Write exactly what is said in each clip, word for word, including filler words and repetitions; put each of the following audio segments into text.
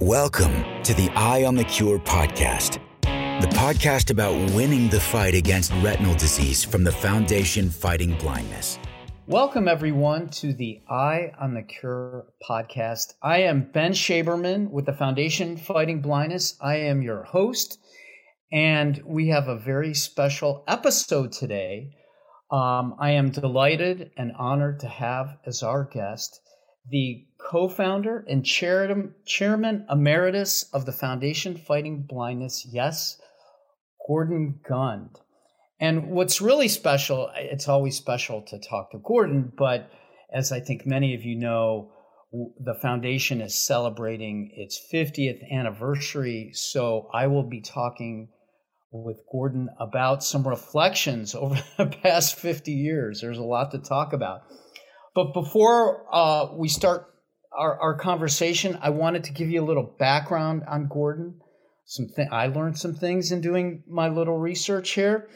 Welcome to the Eye on the Cure podcast, the podcast about winning the fight against retinal disease from the Foundation Fighting Blindness. Welcome, everyone, to the Eye on the Cure podcast. I am Ben Shaberman with the Foundation Fighting Blindness. I am your host, and we have a very special episode today. Um, I am delighted and honored to have as our guest the co-founder and chair, chairman emeritus of the Foundation Fighting Blindness, yes, Gordon Gund. And what's really special, it's always special to talk to Gordon, but as I think many of you know, the foundation is celebrating its fiftieth anniversary. So I will be talking with Gordon about some reflections over the past fifty years. There's a lot to talk about. But before uh, we start our, our conversation, I wanted to give you a little background on Gordon. Some th- I learned some things in doing my little research here.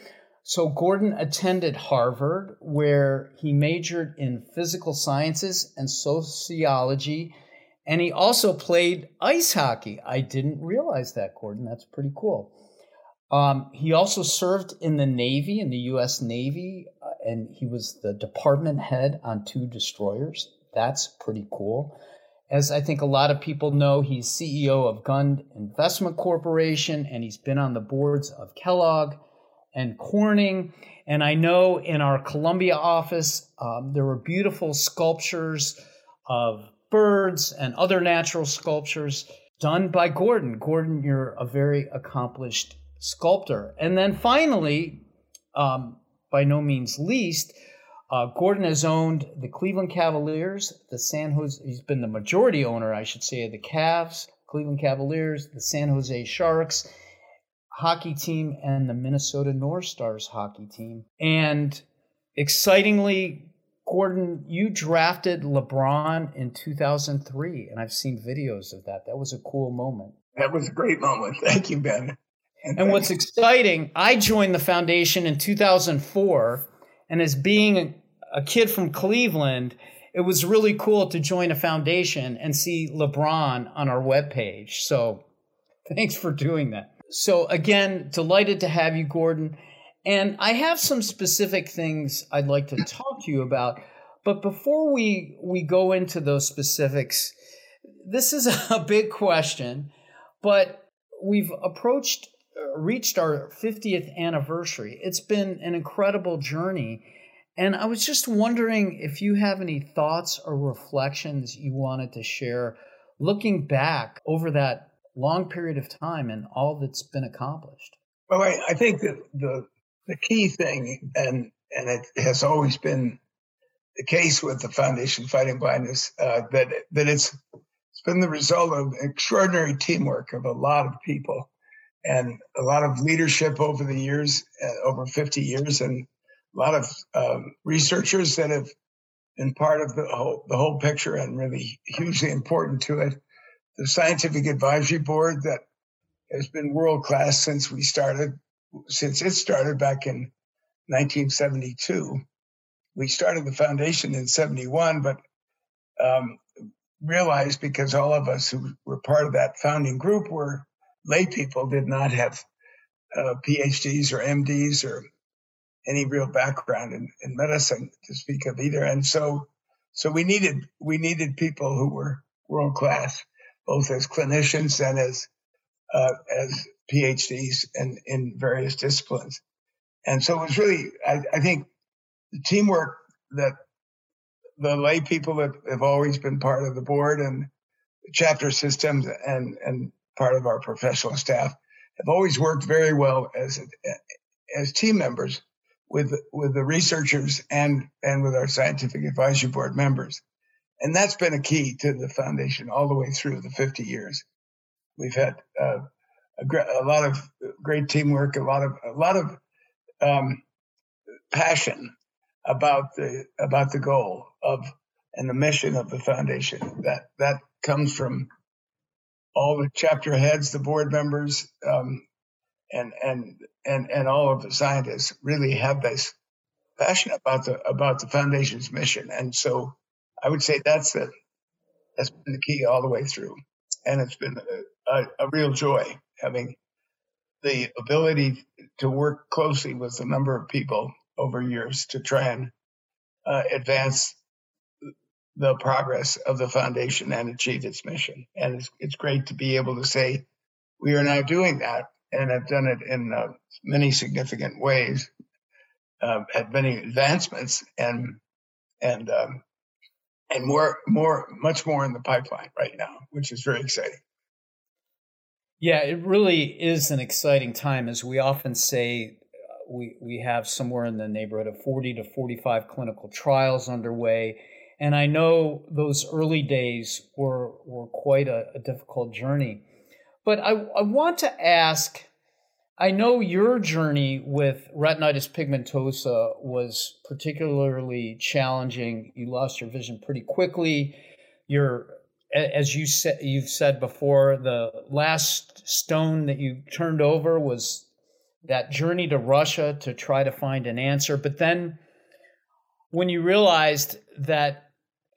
So Gordon attended Harvard, where he majored in physical sciences and sociology, and he also played ice hockey. I didn't realize that, Gordon. That's pretty cool. Um, he also served in the Navy, in the U S Navy, and he was the department head on two destroyers. That's pretty cool. As I think a lot of people know, he's C E O of Gund Investment Corporation, and he's been on the boards of Kellogg and Corning. And I know in our Columbia office, um, there were beautiful sculptures of birds and other natural sculptures done by Gordon. Gordon, you're a very accomplished sculptor. And then finally, um, by no means least, uh, Gordon has owned the Cleveland Cavaliers, the San Jose, he's been the majority owner, I should say, of the Cavs, Cleveland Cavaliers, the San Jose Sharks hockey team, and the Minnesota North Stars hockey team. And excitingly, Gordon, you drafted LeBron in two thousand three, and I've seen videos of that. That was a cool moment. That was a great moment. Thank you, Ben. And, and what's exciting, I joined the foundation in two thousand four, and as being a, a kid from Cleveland, it was really cool to join a foundation and see LeBron on our webpage. So thanks for doing that. So again, delighted to have you, Gordon. And I have some specific things I'd like to talk to you about. But before we, we go into those specifics, this is a big question, but we've approached... reached our fiftieth anniversary. It's been an incredible journey. And I was just wondering if you have any thoughts or reflections you wanted to share looking back over that long period of time and all that's been accomplished. Well, I, I think that the the key thing, and, and it has always been the case with the Foundation Fighting Blindness, uh, that, that it's, it's been the result of extraordinary teamwork of a lot of people. And a lot of leadership over the years, uh, over fifty years, and a lot of um, researchers that have been part of the whole, the whole picture and really hugely important to it. The Scientific Advisory Board that has been world-class since we started, since it started back in nineteen seventy-two. We started the foundation in seventy-one, but um, realized because all of us who were part of that founding group were lay people, did not have uh, PhDs or M Ds or any real background in, in medicine to speak of either. And so so we needed we needed people who were world-class, both as clinicians and as uh, as PhDs and in various disciplines. And so it was really, I, I think, the teamwork that the lay people that have always been part of the board and the chapter systems and and part of our professional staff have always worked very well as as team members with with the researchers and and with our scientific advisory board members, and that's been a key to the foundation all the way through the fifty years. We've had uh, a, gr- a lot of great teamwork, a lot of a lot of um, passion about the about the goal of and the mission of the foundation. That that comes from all the chapter heads, the board members, um, and and and and all of the scientists really have this passion about the about the foundation's mission, and so I would say that's the that's been the key all the way through. and it's been a, a, a real joy having the ability to work closely with a number of people over years to try and uh, advance the progress of the foundation and achieve its mission. And it's, it's great to be able to say, we are now doing that, and have done it in uh, many significant ways, uh, at many advancements, and and um, and more, more, much more in the pipeline right now, which is very exciting. Yeah, it really is an exciting time. As we often say, we we have somewhere in the neighborhood of forty to forty-five clinical trials underway. And I know those early days were were quite a, a difficult journey. But I, I want to ask, I know your journey with retinitis pigmentosa was particularly challenging. You lost your vision pretty quickly. You're, as you said, you've said before, the last stone that you turned over was that journey to Russia to try to find an answer. But then when you realized that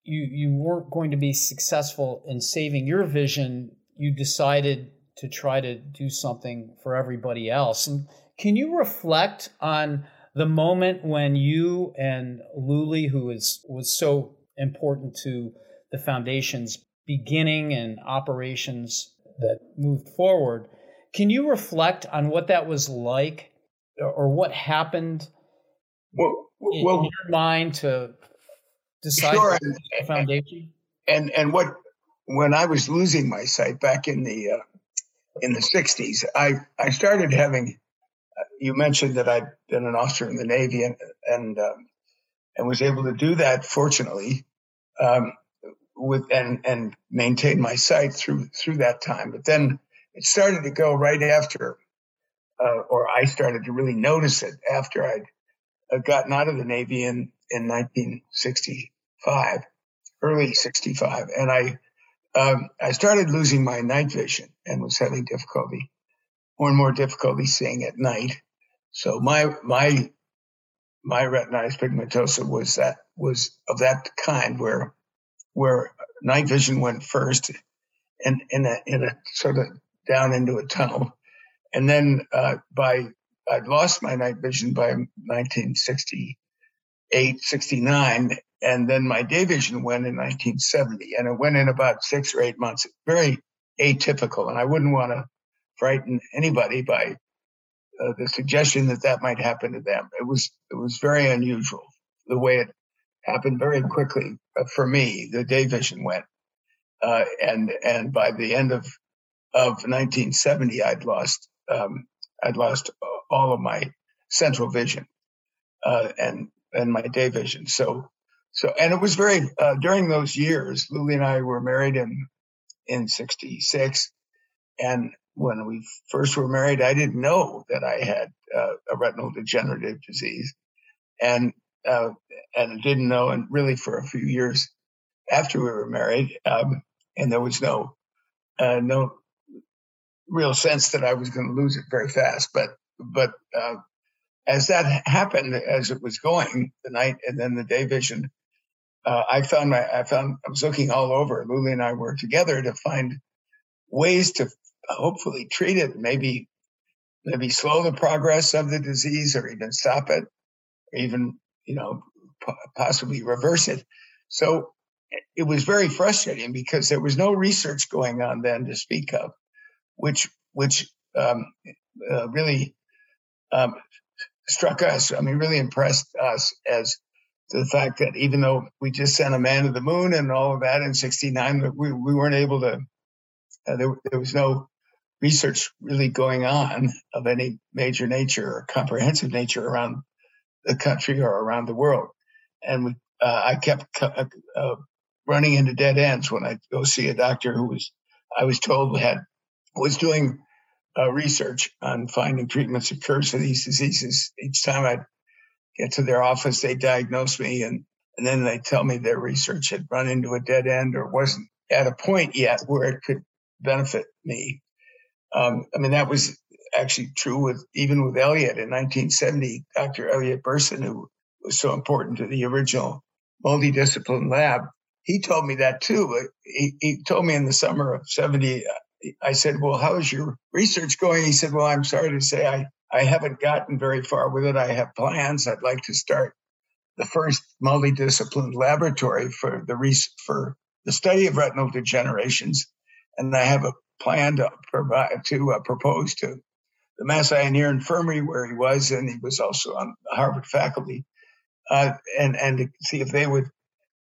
you you weren't going to be successful in saving your vision, you decided to try to do something for everybody else. And can you reflect on the moment when you and Luli, who is was so important to the foundation's beginning and operations that moved forward, can you reflect on what that was like, or what happened well, well, in your mind to decide sure. to the foundation? And and what when I was losing my sight back in the uh, in the sixties, I, I started having. Uh, you mentioned that I'd been an officer in the Navy, and and um, and was able to do that, fortunately, um, with and and maintain my sight through through that time. But then it started to go right after, uh, or I started to really notice it after I'd uh, gotten out of the Navy in in nineteen sixty-five, early sixty-five, and I. Um, I started losing my night vision and was having difficulty, more and more difficulty seeing at night. So my my my retinitis pigmentosa was that was of that kind where where night vision went first, and in a in a sort of down into a tunnel, and then uh, by I'd lost my night vision by nineteen sixty-eight, sixty-nine. And then my day vision went in nineteen seventy, and it went in about six or eight months. Very atypical, and I wouldn't want to frighten anybody by uh, the suggestion that that might happen to them. It was it was very unusual the way it happened very quickly for me. The day vision went, uh, and and by the end of of nineteen seventy, I'd lost um, I'd lost all of my central vision uh, and and my day vision. So. So, and it was very, uh, during those years, Luli and I were married in, in sixty-six. And when we first were married, I didn't know that I had uh, a retinal degenerative disease, and, uh, and didn't know. And really for a few years after we were married, um, and there was no, uh, no real sense that I was going to lose it very fast. But, but, uh, as that happened, as it was going the night and then the day vision, Uh, I found my, I found, I was looking all over. Luli and I were together to find ways to hopefully treat it, maybe, maybe slow the progress of the disease, or even stop it, or even, you know, po- possibly reverse it. So it was very frustrating because there was no research going on then to speak of, which, which um, uh, really um, struck us. I mean, really impressed us as the fact that even though we just sent a man to the moon and all of that in sixty-nine, we, we weren't able to, uh, there, there was no research really going on of any major nature or comprehensive nature around the country or around the world. And we, uh, I kept uh, uh, running into dead ends when I'd go see a doctor who was, I was told had, was doing uh, research on finding treatments that cures for these diseases. Each time I'd get to their office, they diagnose me, and, and then they tell me their research had run into a dead end or wasn't at a point yet where it could benefit me. Um, I mean, that was actually true with even with Eliot in nineteen seventy, Doctor Eliot Berson, who was so important to the original multidiscipline lab, he told me that too. But he, he told me in the summer of seventy, I said, well, how is your research going? He said, well, I'm sorry to say I, I haven't gotten very far with it. I have plans. I'd like to start the first multidisciplined laboratory for the res- for the study of retinal degenerations. And I have a plan to provide, to uh, propose to the Mass Eye and Ear Infirmary, where he was, and he was also on the Harvard faculty, uh, and and to see if they would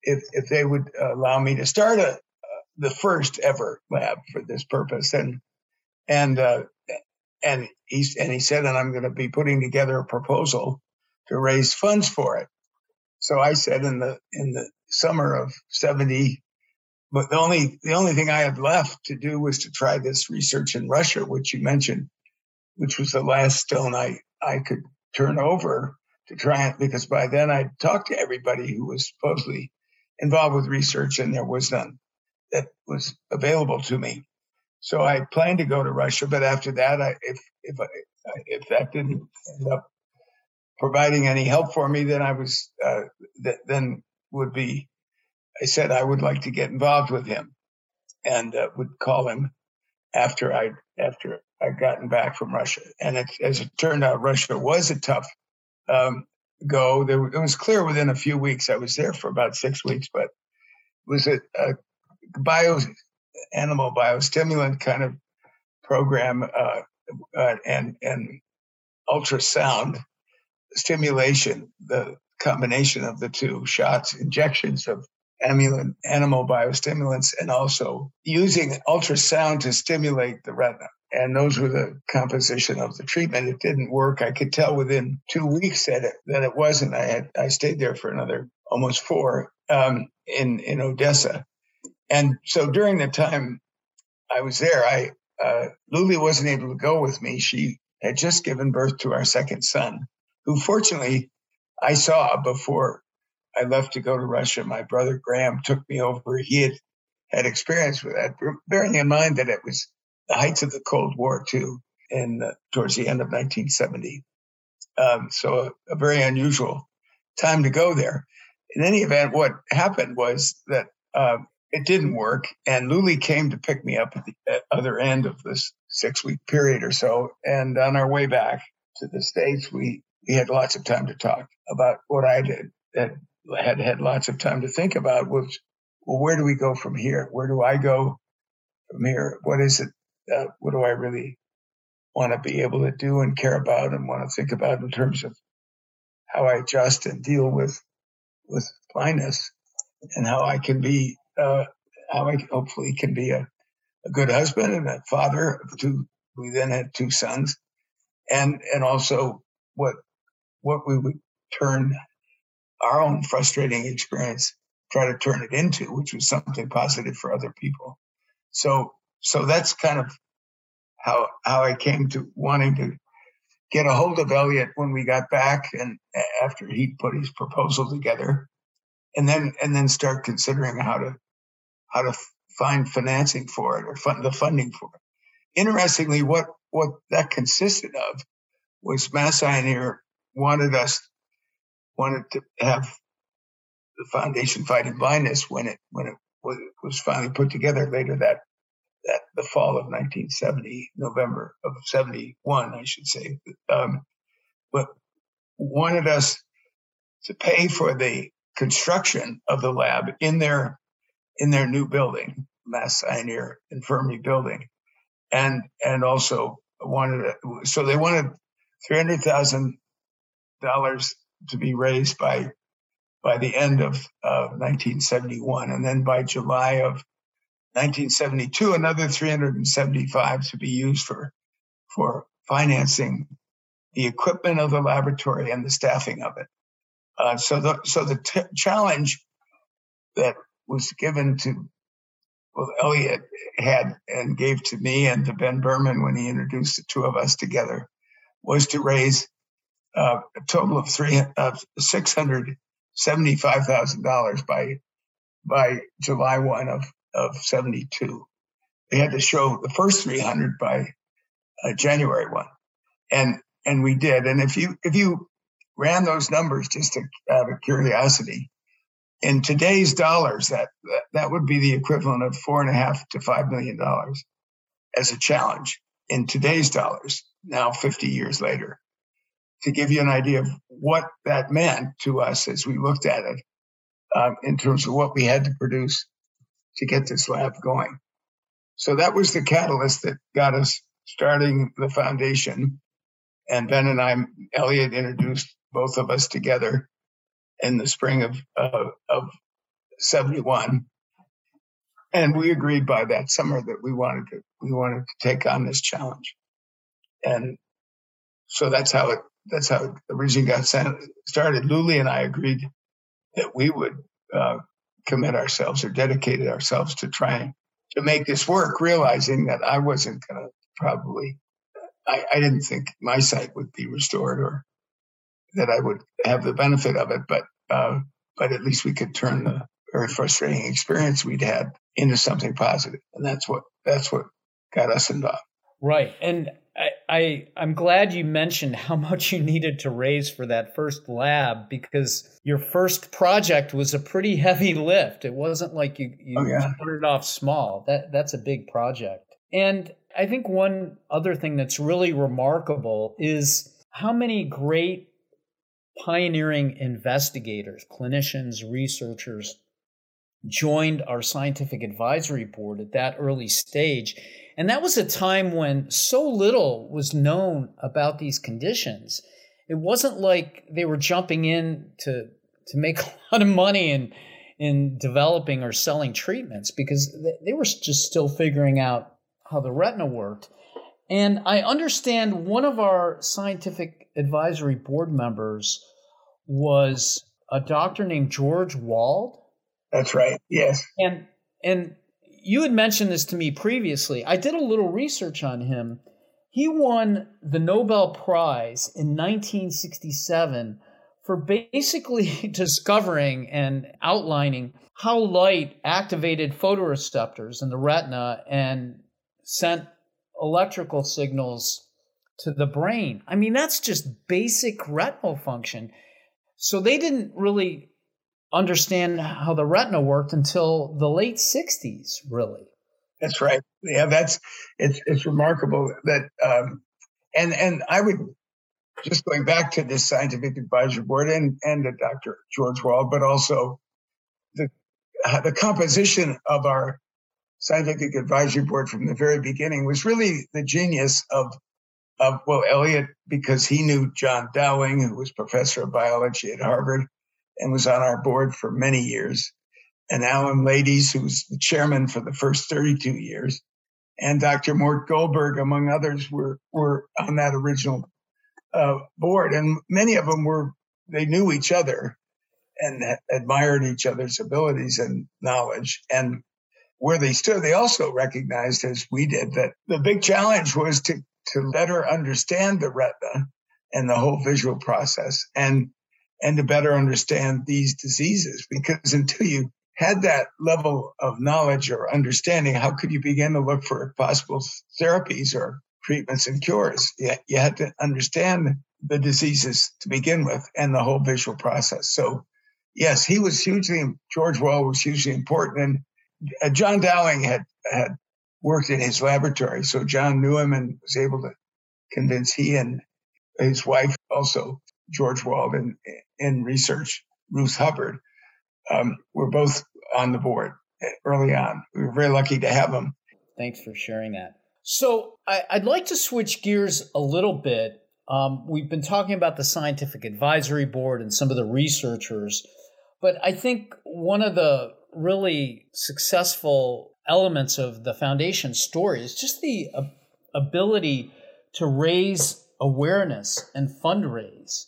if if they would allow me to start a, uh, the first ever lab for this purpose. And and uh, and he and he said, and I'm going to be putting together a proposal to raise funds for it. So I said in the in the summer of seventy. But the only the only thing I had left to do was to try this research in Russia, which you mentioned, which was the last stone I, I could turn over to try it, because by then I'd talked to everybody who was supposedly involved with research, and there was none that was available to me. So I planned to go to Russia, but after that, I, if if I, if that didn't end up providing any help for me, then I was uh, th- then would be. I said I would like to get involved with him, and uh, would call him after I after I'd gotten back from Russia. And it, as it turned out, Russia was a tough um, go. There, it was clear within a few weeks. I was there for about six weeks, but it was a, a bio animal biostimulant kind of program, uh, uh, and and ultrasound stimulation, the combination of the two shots, injections of animal biostimulants, and also using ultrasound to stimulate the retina. And those were the composition of the treatment. It didn't work. I could tell within two weeks that it, that it wasn't. I had I stayed there for another almost four um, in in Odessa. And so during the time I was there, I uh, Luli wasn't able to go with me. She had just given birth to our second son, who fortunately I saw before I left to go to Russia. My brother Graham took me over. He had had experience with that, bearing in mind that it was the heights of the Cold War, too, in, uh, towards the end of nineteen seventy. Um, so a, a very unusual time to go there. In any event, what happened was that uh, it didn't work, and Luli came to pick me up at the other end of this six-week period or so, and on our way back to the States, we, we had lots of time to talk about what I did. That, had had lots of time to think about was, well, where do we go from here? Where do I go from here? What is it? Uh, what do I really want to be able to do and care about and want to think about in terms of how I adjust and deal with with blindness, and how I can be, uh, how I hopefully can be a, a good husband and a father of two. We then had two sons, and and also what what we would turn our own frustrating experience, try to turn it into, which was something positive for other people. So, so that's kind of how how I came to wanting to get a hold of Eliot when we got back, and after he put his proposal together, and then and then start considering how to how to find financing for it, or fund the funding for it. Interestingly, what what that consisted of was Mass Eye and Ear wanted us. wanted to have the Foundation Fighting Blindness when it when it was, was finally put together later that that the fall of nineteen seventy, November of seventy-one, I should say, um, but wanted us to pay for the construction of the lab in their in their new building, Mass Eye and Ear Infirmary building, and and also wanted so they wanted three hundred thousand dollars. To be raised by by the end of uh, nineteen seventy-one, and then by July of nineteen seventy-two, another three hundred seventy-five to be used for for financing the equipment of the laboratory and the staffing of it. Uh, so the so the t- challenge that was given to well Eliot had and gave to me and to Ben Berman when he introduced the two of us together was to raise Uh, a total of three of six hundred seventy-five thousand dollars by by July one of of seventy-two. They had to show the first three hundred by uh, January one, and and we did. And if you if you ran those numbers just to, out of curiosity, in today's dollars, that, that, that would be the equivalent of four and a half to five million dollars as a challenge in today's dollars, now fifty years later, to give you an idea of what that meant to us as we looked at it um, in terms of what we had to produce to get this lab going. So that was the catalyst that got us starting the foundation. And Ben and I, Eliot introduced both of us together in the spring of, uh, of seventy-one. And we agreed by that summer that we wanted to, we wanted to take on this challenge. And so that's how it, that's how it originally got started. Luli and I agreed that we would uh, commit ourselves or dedicated ourselves to trying to make this work, realizing that I wasn't going to probably, I, I didn't think my sight would be restored or that I would have the benefit of it, but uh, but at least we could turn the very frustrating experience we'd had into something positive, and that's what that's what got us involved. Right, and I, I I'm glad you mentioned how much you needed to raise for that first lab, because your first project was a pretty heavy lift. It wasn't like you you oh, yeah. started off small. That that's a big project, and I think one other thing that's really remarkable is how many great pioneering investigators, clinicians, researchers joined our scientific advisory board at that early stage. And that was a time when so little was known about these conditions. It wasn't like they were jumping in to, to make a lot of money in, in developing or selling treatments, because they were just still figuring out how the retina worked. And I understand one of our scientific advisory board members was a doctor named George Wald. That's right. Yes. And and you had mentioned this to me previously. I did a little research on him. He won the Nobel Prize in nineteen sixty-seven for basically discovering and outlining how light activated photoreceptors in the retina and sent electrical signals to the brain. I mean, that's just basic retinal function. So they didn't really understand how the retina worked until the late sixties, really. That's right. Yeah, that's it's it's remarkable that um, and and I would just going back to this scientific advisory board and and Doctor George Wald, but also the uh, the composition of our scientific advisory board from the very beginning was really the genius of, of well, Eliot, because he knew John Dowling, who was professor of biology at Harvard and was on our board for many years, and Alan Laties, who was the chairman for the first thirty-two years, and Doctor Mort Goldberg, among others, were, were on that original uh, board. And many of them were, they knew each other and admired each other's abilities and knowledge. And where they stood, they also recognized, as we did, that the big challenge was to, to better understand the retina and the whole visual process and, and to better understand these diseases. Because until you had that level of knowledge or understanding, how could you begin to look for possible therapies or treatments and cures? You, you had to understand the diseases to begin with and the whole visual process. So, yes, he was hugely, George Wald was hugely important. And John Dowling had, had worked in his laboratory, so John knew him and was able to convince he and his wife, also George Wald, and in research, Ruth Hubbard, um, were both on the board early on. We were very lucky to have them. Thanks for sharing that. So I, I'd like to switch gears a little bit. Um, we've been talking about the scientific advisory board and some of the researchers, but I think one of the really successful elements of the foundation story is just the uh, ability to raise awareness and fundraise.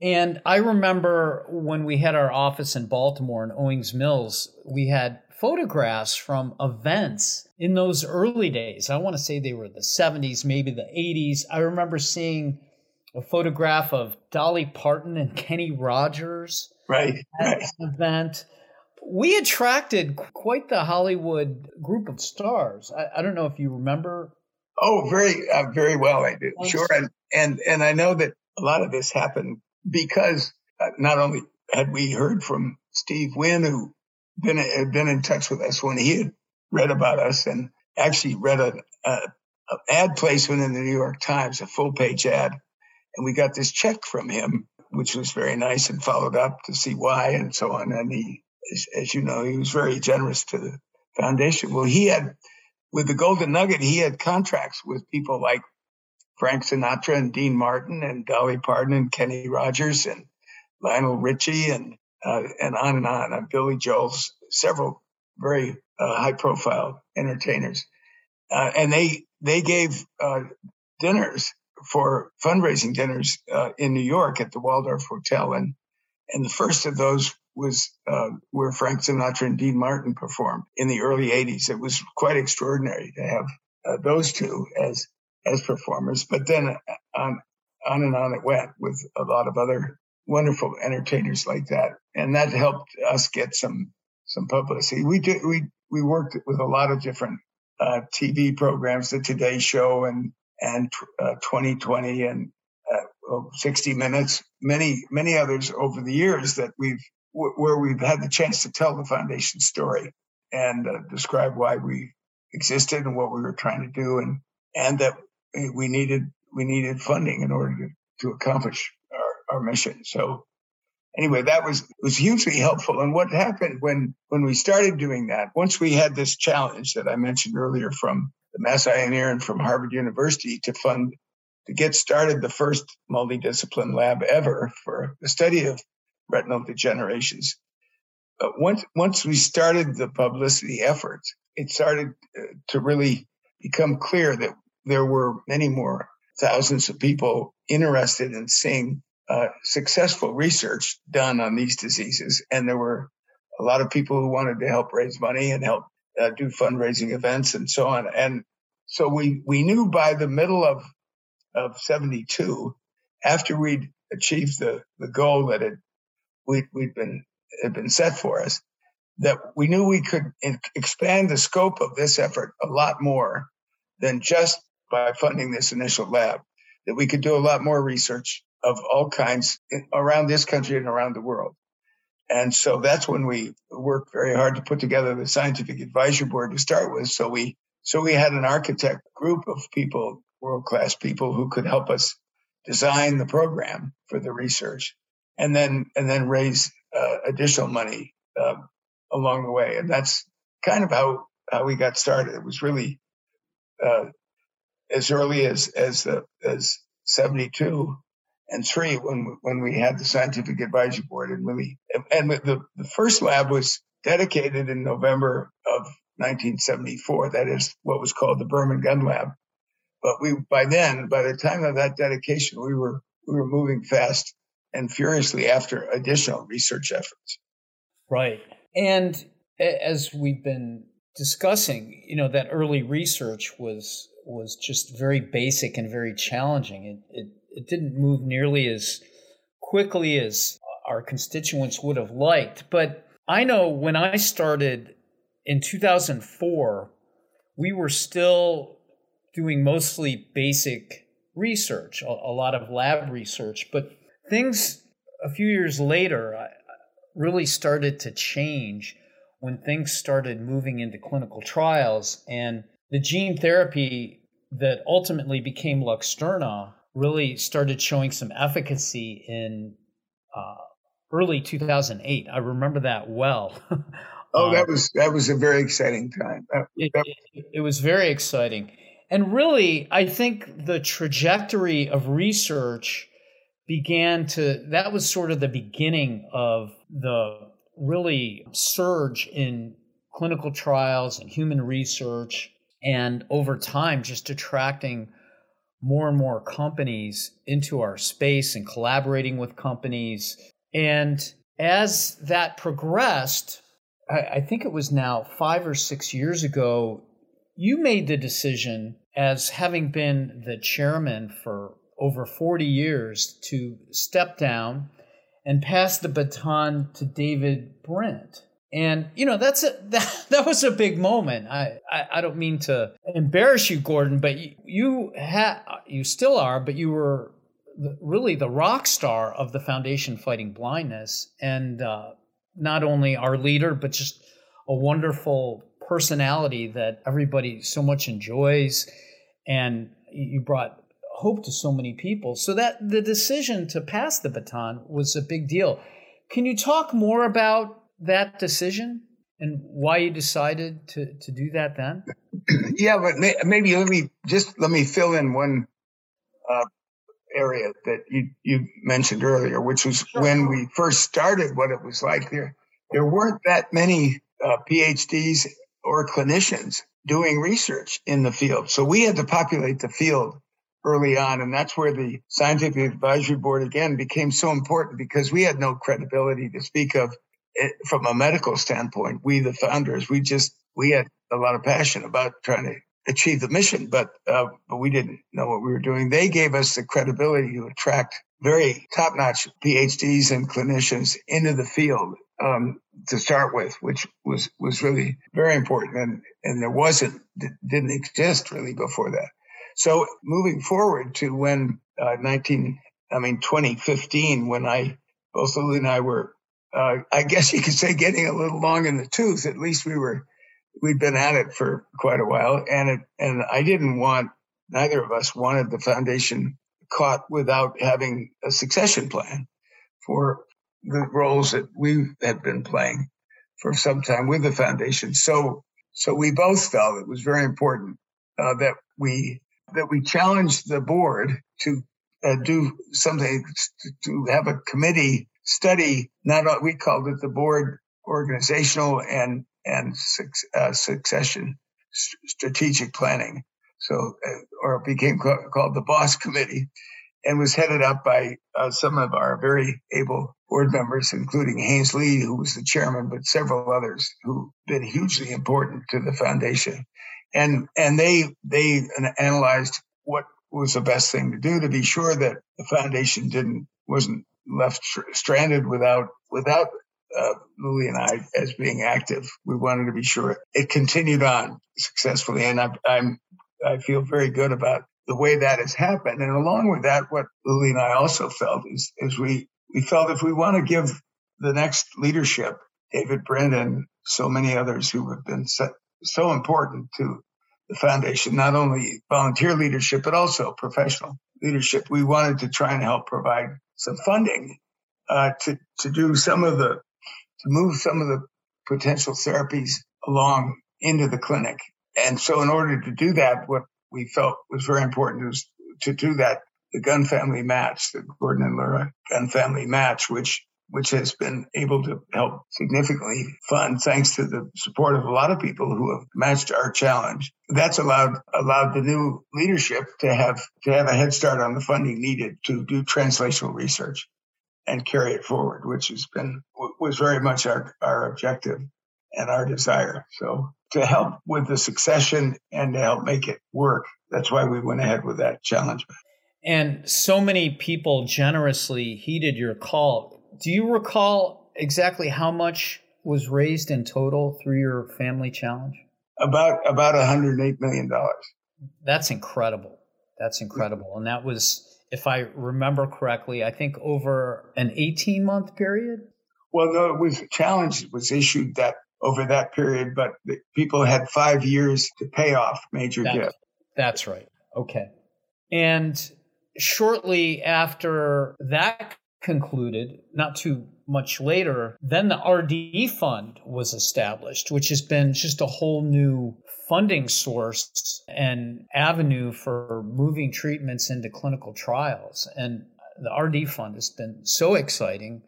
And I remember when we had our office in Baltimore in Owings Mills, we had photographs from events in those early days. I want to say they were the seventies, maybe the eighties. I remember seeing a photograph of Dolly Parton and Kenny Rogers right, at right. an event. We attracted quite the Hollywood group of stars. I, I don't know if you remember. Oh, very, uh, very well. I do. Sure. And, and, and I know that a lot of this happened because uh, not only had we heard from Steve Wynn, who been, had been in touch with us when he had read about us and actually read an ad placement in the New York Times, a full-page ad. And we got this check from him, which was very nice, and followed up to see why and so on. And he, as, as you know, he was very generous to the foundation. Well, he had, with the Golden Nugget, he had contracts with people like Frank Sinatra and Dean Martin and Dolly Parton and Kenny Rogers and Lionel Richie and uh, and on and on. And Billy Joel's, several very uh, high-profile entertainers. Uh, and they they gave uh, dinners for fundraising dinners uh, in New York at the Waldorf Hotel. And and the first of those was uh, where Frank Sinatra and Dean Martin performed in the early eighties. It was quite extraordinary to have uh, those two as as performers. But then on, on and on it went with a lot of other wonderful entertainers like that. And that helped us get some some publicity. We did, we we worked with a lot of different uh, T V programs, the Today Show and and uh, twenty twenty and uh, sixty minutes, many, many others over the years that we've, w- where we've had the chance to tell the foundation story and uh, describe why we existed and what we were trying to do, and, and that we needed, we needed funding in order to, to accomplish our, our mission. So anyway, that was, was hugely helpful. And what happened when, when we started doing that, once we had this challenge that I mentioned earlier from the Mass Eye and Ear and from Harvard University to fund, to get started the first multidiscipline lab ever for the study of retinal degenerations. Uh, once, once we started the publicity efforts, it started uh, to really become clear that there were many more thousands of people interested in seeing uh, successful research done on these diseases. And there were a lot of people who wanted to help raise money and help Uh, do fundraising events and so on. And so we, we knew by the middle of of seventy-two, after we'd achieved the, the goal that it, we, we'd been had been set for us, that we knew we could in, expand the scope of this effort a lot more than just by funding this initial lab, that we could do a lot more research of all kinds in, around this country and around the world. And so that's when we worked very hard to put together the scientific advisory board to start with. So we so we had an architect group of people, world-class people, who could help us design the program for the research, and then and then raise uh, additional money uh, along the way. And that's kind of how, how we got started. It was really uh, as early as as the as seventy-two. And three, when when we had the scientific advisory board, and really, and the, the first lab was dedicated in November of nineteen seventy-four. That is what was called the Berman Gund Lab. But we, by then, by the time of that dedication, we were we were moving fast and furiously after additional research efforts. Right, and as we've been discussing, you know, that early research was was just very basic and very challenging. It, it It didn't move nearly as quickly as our constituents would have liked. But I know when I started in two thousand four, we were still doing mostly basic research, a, a lot of lab research. But things a few years later really started to change when things started moving into clinical trials. And the gene therapy that ultimately became Luxturna really started showing some efficacy in uh, early two thousand eight. I remember that well. oh, um, that was that was a very exciting time. That, it, that was... It, it was very exciting. And really, I think the trajectory of research began to, that was sort of the beginning of the really surge in clinical trials and human research, and over time just attracting more and more companies into our space and collaborating with companies. And as that progressed, I, I think it was now five or six years ago, you made the decision, as having been the chairman for over forty years, to step down and pass the baton to David Brent. And, you know, that's a, that, that was a big moment. I, I, I don't mean to embarrass you, Gordon, but you you, ha, you still are, but you were the, really the rock star of the Foundation Fighting Blindness, and uh, not only our leader, but just a wonderful personality that everybody so much enjoys, and you brought hope to so many people. So that the decision to pass the baton was a big deal. Can you talk more about that decision and why you decided to, to do that then? Yeah, but may, maybe let me just let me fill in one uh, area that you, you mentioned earlier, which was when we first started, what it was like. There, there weren't that many uh, PhDs or clinicians doing research in the field. So we had to populate the field early on. And that's where the Scientific Advisory Board, again, became so important, because we had no credibility to speak of it from a medical standpoint. We, the founders, we just, we had a lot of passion about trying to achieve the mission, but, uh, but we didn't know what we were doing. They gave us the credibility to attract very top-notch PhDs and clinicians into the field um, to start with, which was, was really very important. And, and there wasn't, didn't exist really before that. So moving forward to when uh, nineteen, I mean twenty fifteen, when I, both Lily and I were, uh, I guess you could say, getting a little long in the tooth. At least we were, we'd been at it for quite a while, and it, and I didn't want, neither of us wanted the foundation caught without having a succession plan for the roles that we had been playing for some time with the foundation. So, so we both felt it was very important uh, that we. that we challenged the board to uh, do something, to, to have a committee study, not we called it the board organizational and and uh, succession st- strategic planning. So, uh, or it became co- called the BOSS committee, and was headed up by uh, some of our very able board members, including Haynes Lee, who was the chairman, but several others who've been hugely important to the foundation. And and they they analyzed what was the best thing to do to be sure that the foundation didn't wasn't left tr- stranded without without uh, Lily and I as being active. We wanted to be sure it continued on successfully, and I, I'm I feel very good about the way that has happened. And along with that, what Lily and I also felt is is we we felt if we want to give the next leadership, David Brandon, so many others who have been set. So important to the foundation, not only volunteer leadership, but also professional leadership. We wanted to try and help provide some funding uh, to, to do some of the, to move some of the potential therapies along into the clinic. And so in order to do that, what we felt was very important was to do that, the Gund family match, the Gordon and Lura Gund family match, which which has been able to help significantly fund, thanks to the support of a lot of people who have matched our challenge. That's allowed allowed the new leadership to have to have a head start on the funding needed to do translational research and carry it forward, which has been was very much our, our objective and our desire. So to help with the succession and to help make it work, that's why we went ahead with that challenge. And so many people generously heeded your call. Do you recall exactly how much was raised in total through your family challenge? About about one hundred eight million dollars. That's incredible. That's incredible. And that was, if I remember correctly, I think over an eighteen-month period? Well, no, it was a challenge was issued that over that period, but the people had five years to pay off major that's, debt. That's right. Okay. And shortly after that concluded, not too much later, then the R D E fund was established, which has been just a whole new funding source and avenue for moving treatments into clinical trials. And the R D E fund has been so exciting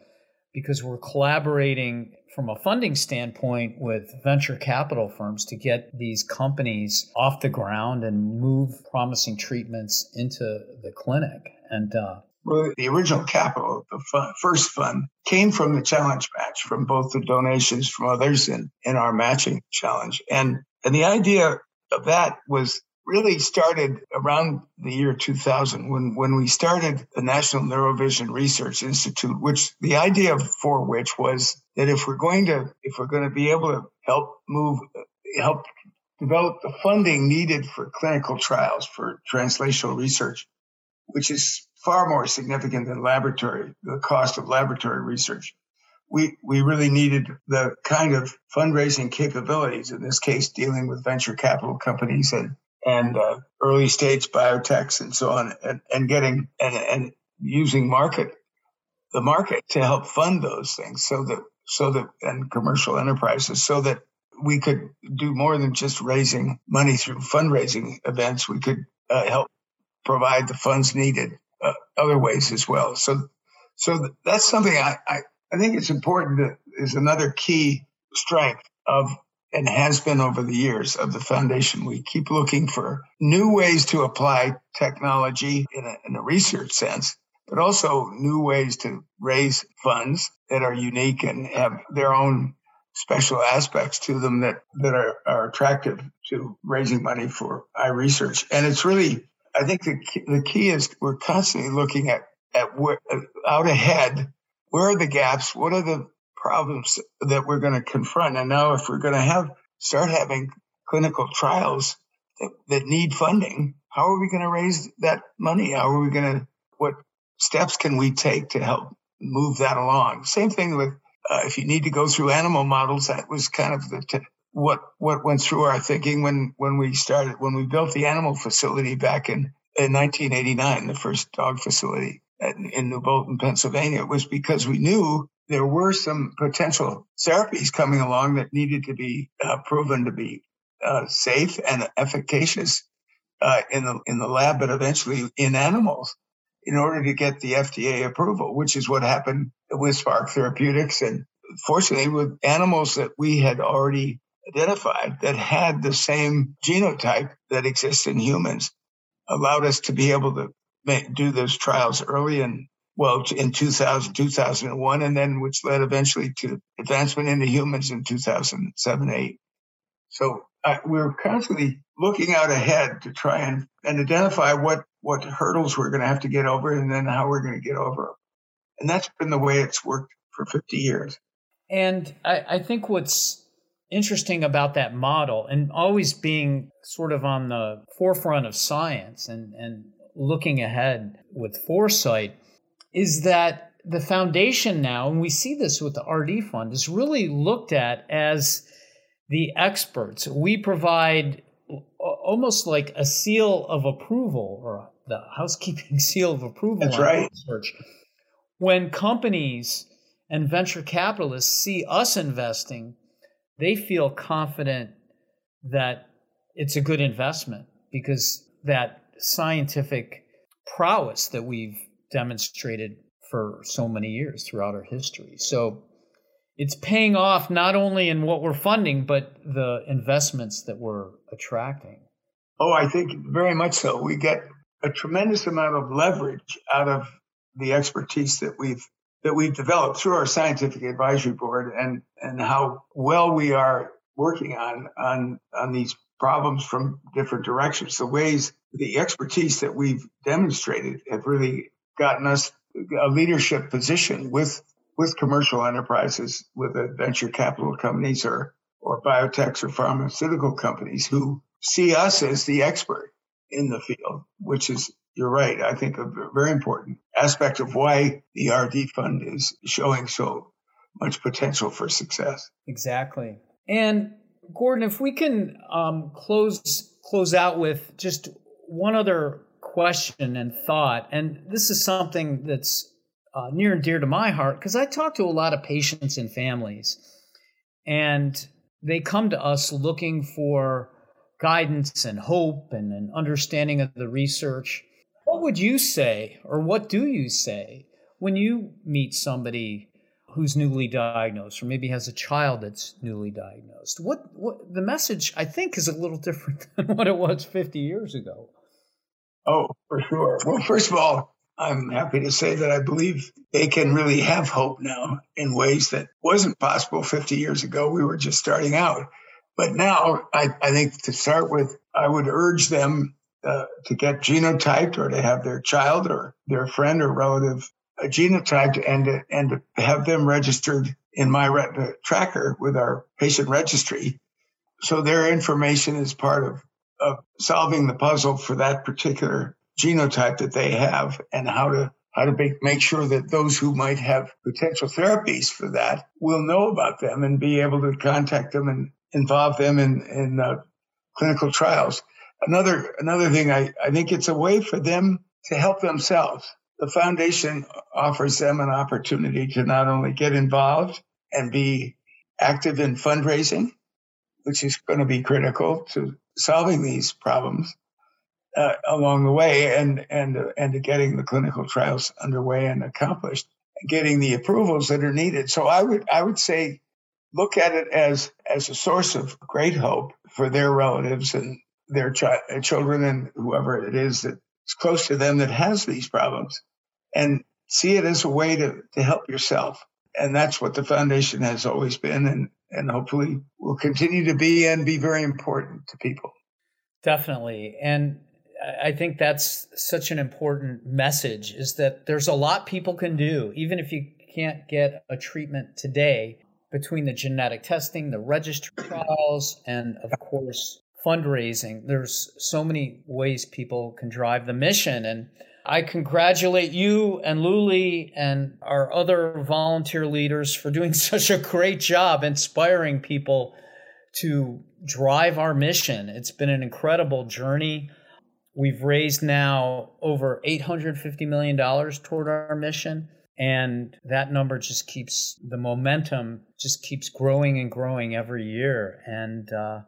because we're collaborating from a funding standpoint with venture capital firms to get these companies off the ground and move promising treatments into the clinic. And uh, Well, the original capital of the fund, first fund came from the challenge match, from both the donations from others and in our matching challenge. And and the idea of that was really started around the year two thousand when, when we started the National Neurovision Research Institute, which the idea for which was that if we're going to if we're going to be able to help move help develop the funding needed for clinical trials for translational research, which is far more significant than laboratory, the cost of laboratory research. We we really needed the kind of fundraising capabilities, in this case, dealing with venture capital companies and and uh, early stage biotechs and so on, and, and getting and, and using market the market to help fund those things, so that so that and commercial enterprises, so that we could do more than just raising money through fundraising events. We could uh, help provide the funds needed uh, other ways as well. So so that's something I. I I think it's important that is another key strength of, and has been over the years, of the foundation. We keep looking for new ways to apply technology in a, in a research sense, but also new ways to raise funds that are unique and have their own special aspects to them that, that are, are attractive to raising money for eye research. And it's really, I think the key, the key is we're constantly looking at, at where, out ahead. Where are the gaps? What are the problems that we're going to confront? And now if we're going to have start having clinical trials that, that need funding, how are we going to raise that money? How are we going to, what steps can we take to help move that along? Same thing with uh, if you need to go through animal models, that was kind of the t- what what went through our thinking when, when we started, when we built the animal facility back in, in nineteen eighty-nine, the first dog facility in New Bolton, Pennsylvania. It was because we knew there were some potential therapies coming along that needed to be uh, proven to be uh, safe and efficacious uh, in the in the lab, but eventually in animals, in order to get the F D A approval, which is what happened with Spark Therapeutics, and fortunately with animals that we had already identified that had the same genotype that exists in humans, allowed us to be able to do those trials early and well in two thousand, two thousand one, and then which led eventually to advancement into humans in two thousand seven, eight. So uh, we're constantly looking out ahead to try and, and identify what, what hurdles we're going to have to get over and then how we're going to get over them. And that's been the way it's worked for fifty years. And I, I think what's interesting about that model and always being sort of on the forefront of science and, and looking ahead with foresight is that the foundation now, and we see this with the R D Fund, is really looked at as the experts. We provide almost like a seal of approval or the housekeeping seal of approval. That's right. Research. When companies and venture capitalists see us investing, they feel confident that it's a good investment because that scientific prowess that we've demonstrated for so many years throughout our history. So it's paying off not only in what we're funding, but the investments that we're attracting. Oh, I think very much so. We get a tremendous amount of leverage out of the expertise that we've that we've developed through our scientific advisory board and, and how well we are working on on on these problems from different directions. The ways, the expertise that we've demonstrated have really gotten us a leadership position with with commercial enterprises, with venture capital companies or or biotechs or pharmaceutical companies who see us as the expert in the field, which is, you're right, I think a very important aspect of why the R D Fund is showing so much potential for success. Exactly. And Gordon, if we can um, close close out with just one other question and thought, and this is something that's uh, near and dear to my heart because I talk to a lot of patients and families, and they come to us looking for guidance and hope and an understanding of the research. What would you say, or what do you say, when you meet somebody who's newly diagnosed, or maybe has a child that's newly diagnosed? What, what the message, I think, is a little different than what it was fifty years ago. Oh, for sure. Well, first of all, I'm happy to say that I believe they can really have hope now in ways that wasn't possible fifty years ago. We were just starting out. But now, I, I think to start with, I would urge them uh, to get genotyped or to have their child or their friend or relative a genotyped and and have them registered in myretina tracker with our patient registry, so their information is part of, of solving the puzzle for that particular genotype that they have and how to how to make sure that those who might have potential therapies for that will know about them and be able to contact them and involve them in, in uh, clinical trials. Another another thing, I, I think it's a way for them to help themselves. The foundation offers them an opportunity to not only get involved and be active in fundraising, which is going to be critical to solving these problems uh, along the way and and uh, and to getting the clinical trials underway and accomplished, and getting the approvals that are needed. So I would I would say look at it as as a source of great hope for their relatives and their chi- children and whoever it is that's close to them that has these problems, and see it as a way to, to help yourself. And that's what the foundation has always been and, and hopefully will continue to be and be very important to people. Definitely. And I think that's such an important message, is that there's a lot people can do, even if you can't get a treatment today, between the genetic testing, the registry trials, and of course, fundraising. There's so many ways people can drive the mission. And I congratulate you and Luli and our other volunteer leaders for doing such a great job inspiring people to drive our mission. It's been an incredible journey. We've raised now over eight hundred fifty million dollars toward our mission, and that number just keeps, the momentum just keeps growing and growing every year. And uh,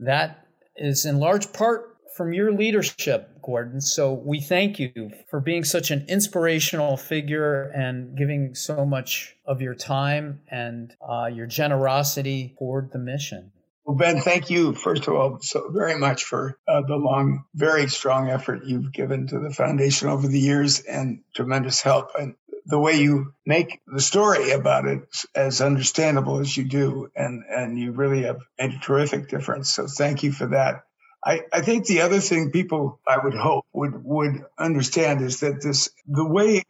that is in large part from your leadership, Gordon. So we thank you for being such an inspirational figure and giving so much of your time and uh, your generosity toward the mission. Well, Ben, thank you, first of all, so very much for uh, the long, very strong effort you've given to the foundation over the years and tremendous help. And the way you make the story about it as understandable as you do, and, and you really have made a terrific difference. So thank you for that. I, I think the other thing people, I would hope, would, would understand is that this, the way,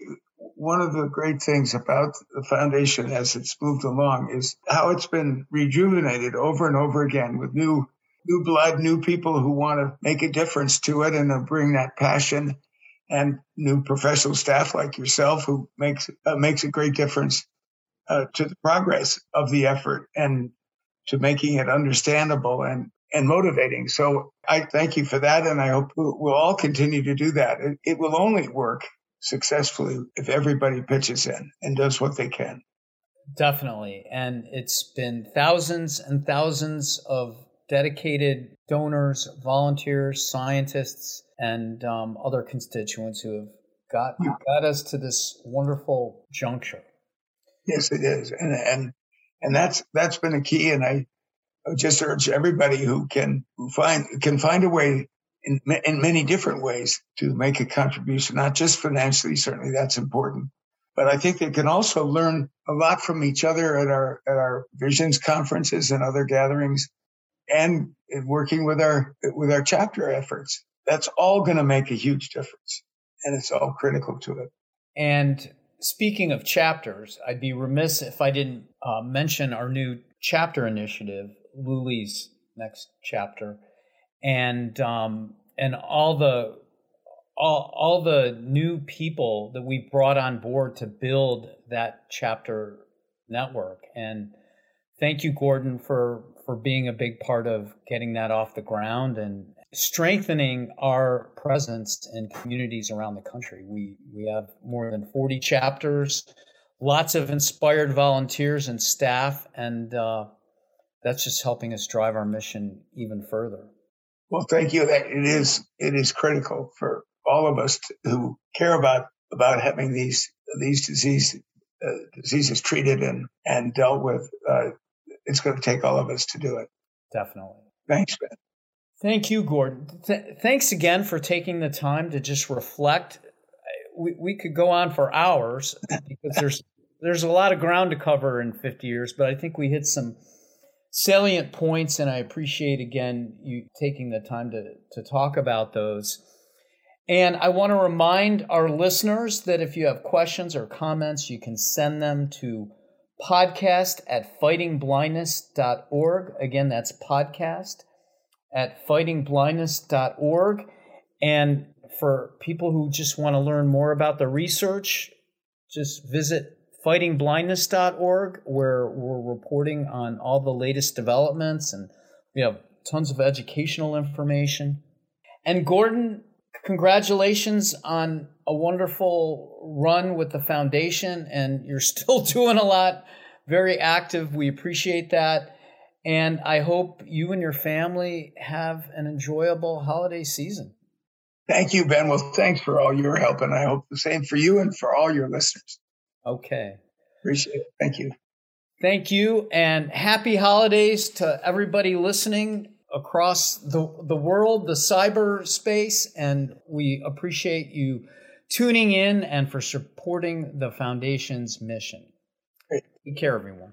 one of the great things about the foundation as it's moved along is how it's been rejuvenated over and over again with new, new blood, new people who want to make a difference to it and bring that passion, and new professional staff like yourself who makes, uh, makes a great difference uh, to the progress of the effort and to making it understandable and and motivating. So I thank you for that, and I hope we'll all continue to do that. It, it will only work successfully if everybody pitches in and does what they can. Definitely. And it's been thousands and thousands of dedicated donors, volunteers, scientists, and um, other constituents who have got, yeah. got us to this wonderful juncture. Yes, it is. And and, and that's that's been a key, and I I just urge everybody who can who find can find a way in in many different ways to make a contribution, not just financially. Certainly, that's important, but I think they can also learn a lot from each other at our at our Visions conferences and other gatherings, and in working with our with our chapter efforts. That's all going to make a huge difference, and it's all critical to it. And speaking of chapters, I'd be remiss if I didn't uh, mention our new chapter initiative, Luli's next chapter, and um, and all the all, all the new people that we brought on board to build that chapter network. And thank you, Gordon, for for being a big part of getting that off the ground and strengthening our presence in communities around the country. We we have more than forty chapters, lots of inspired volunteers and staff, and uh, that's just helping us drive our mission even further. Well, thank you. It is it is critical for all of us who care about about having these these disease, uh, diseases treated and, and dealt with. Uh, it's going to take all of us to do it. Definitely. Thanks, Ben. Thank you, Gordon. Th- thanks again for taking the time to just reflect. We we could go on for hours because there's there's a lot of ground to cover in fifty years, but I think we hit some salient points, and I appreciate again you taking the time to, to talk about those. And I want to remind our listeners that if you have questions or comments, you can send them to podcast at fighting blindness dot org. Again, that's podcast at fighting blindness dot org. And for people who just want to learn more about the research, just visit fighting blindness dot org, where we're reporting on all the latest developments, and we have tons of educational information. And Gordon, congratulations on a wonderful run with the foundation, and you're still doing a lot, very active. We appreciate that. And I hope you and your family have an enjoyable holiday season. Thank you, Ben. Well, thanks for all your help, and I hope the same for you and for all your listeners. Okay. Appreciate it. Thank you. Thank you, and happy holidays to everybody listening across the, the world, the cyberspace, and we appreciate you tuning in and for supporting the Foundation's mission. Great. Take care, everyone.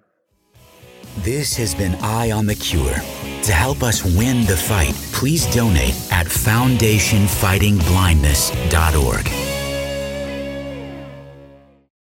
This has been Eye on the Cure. To help us win the fight, please donate at foundation fighting blindness dot org.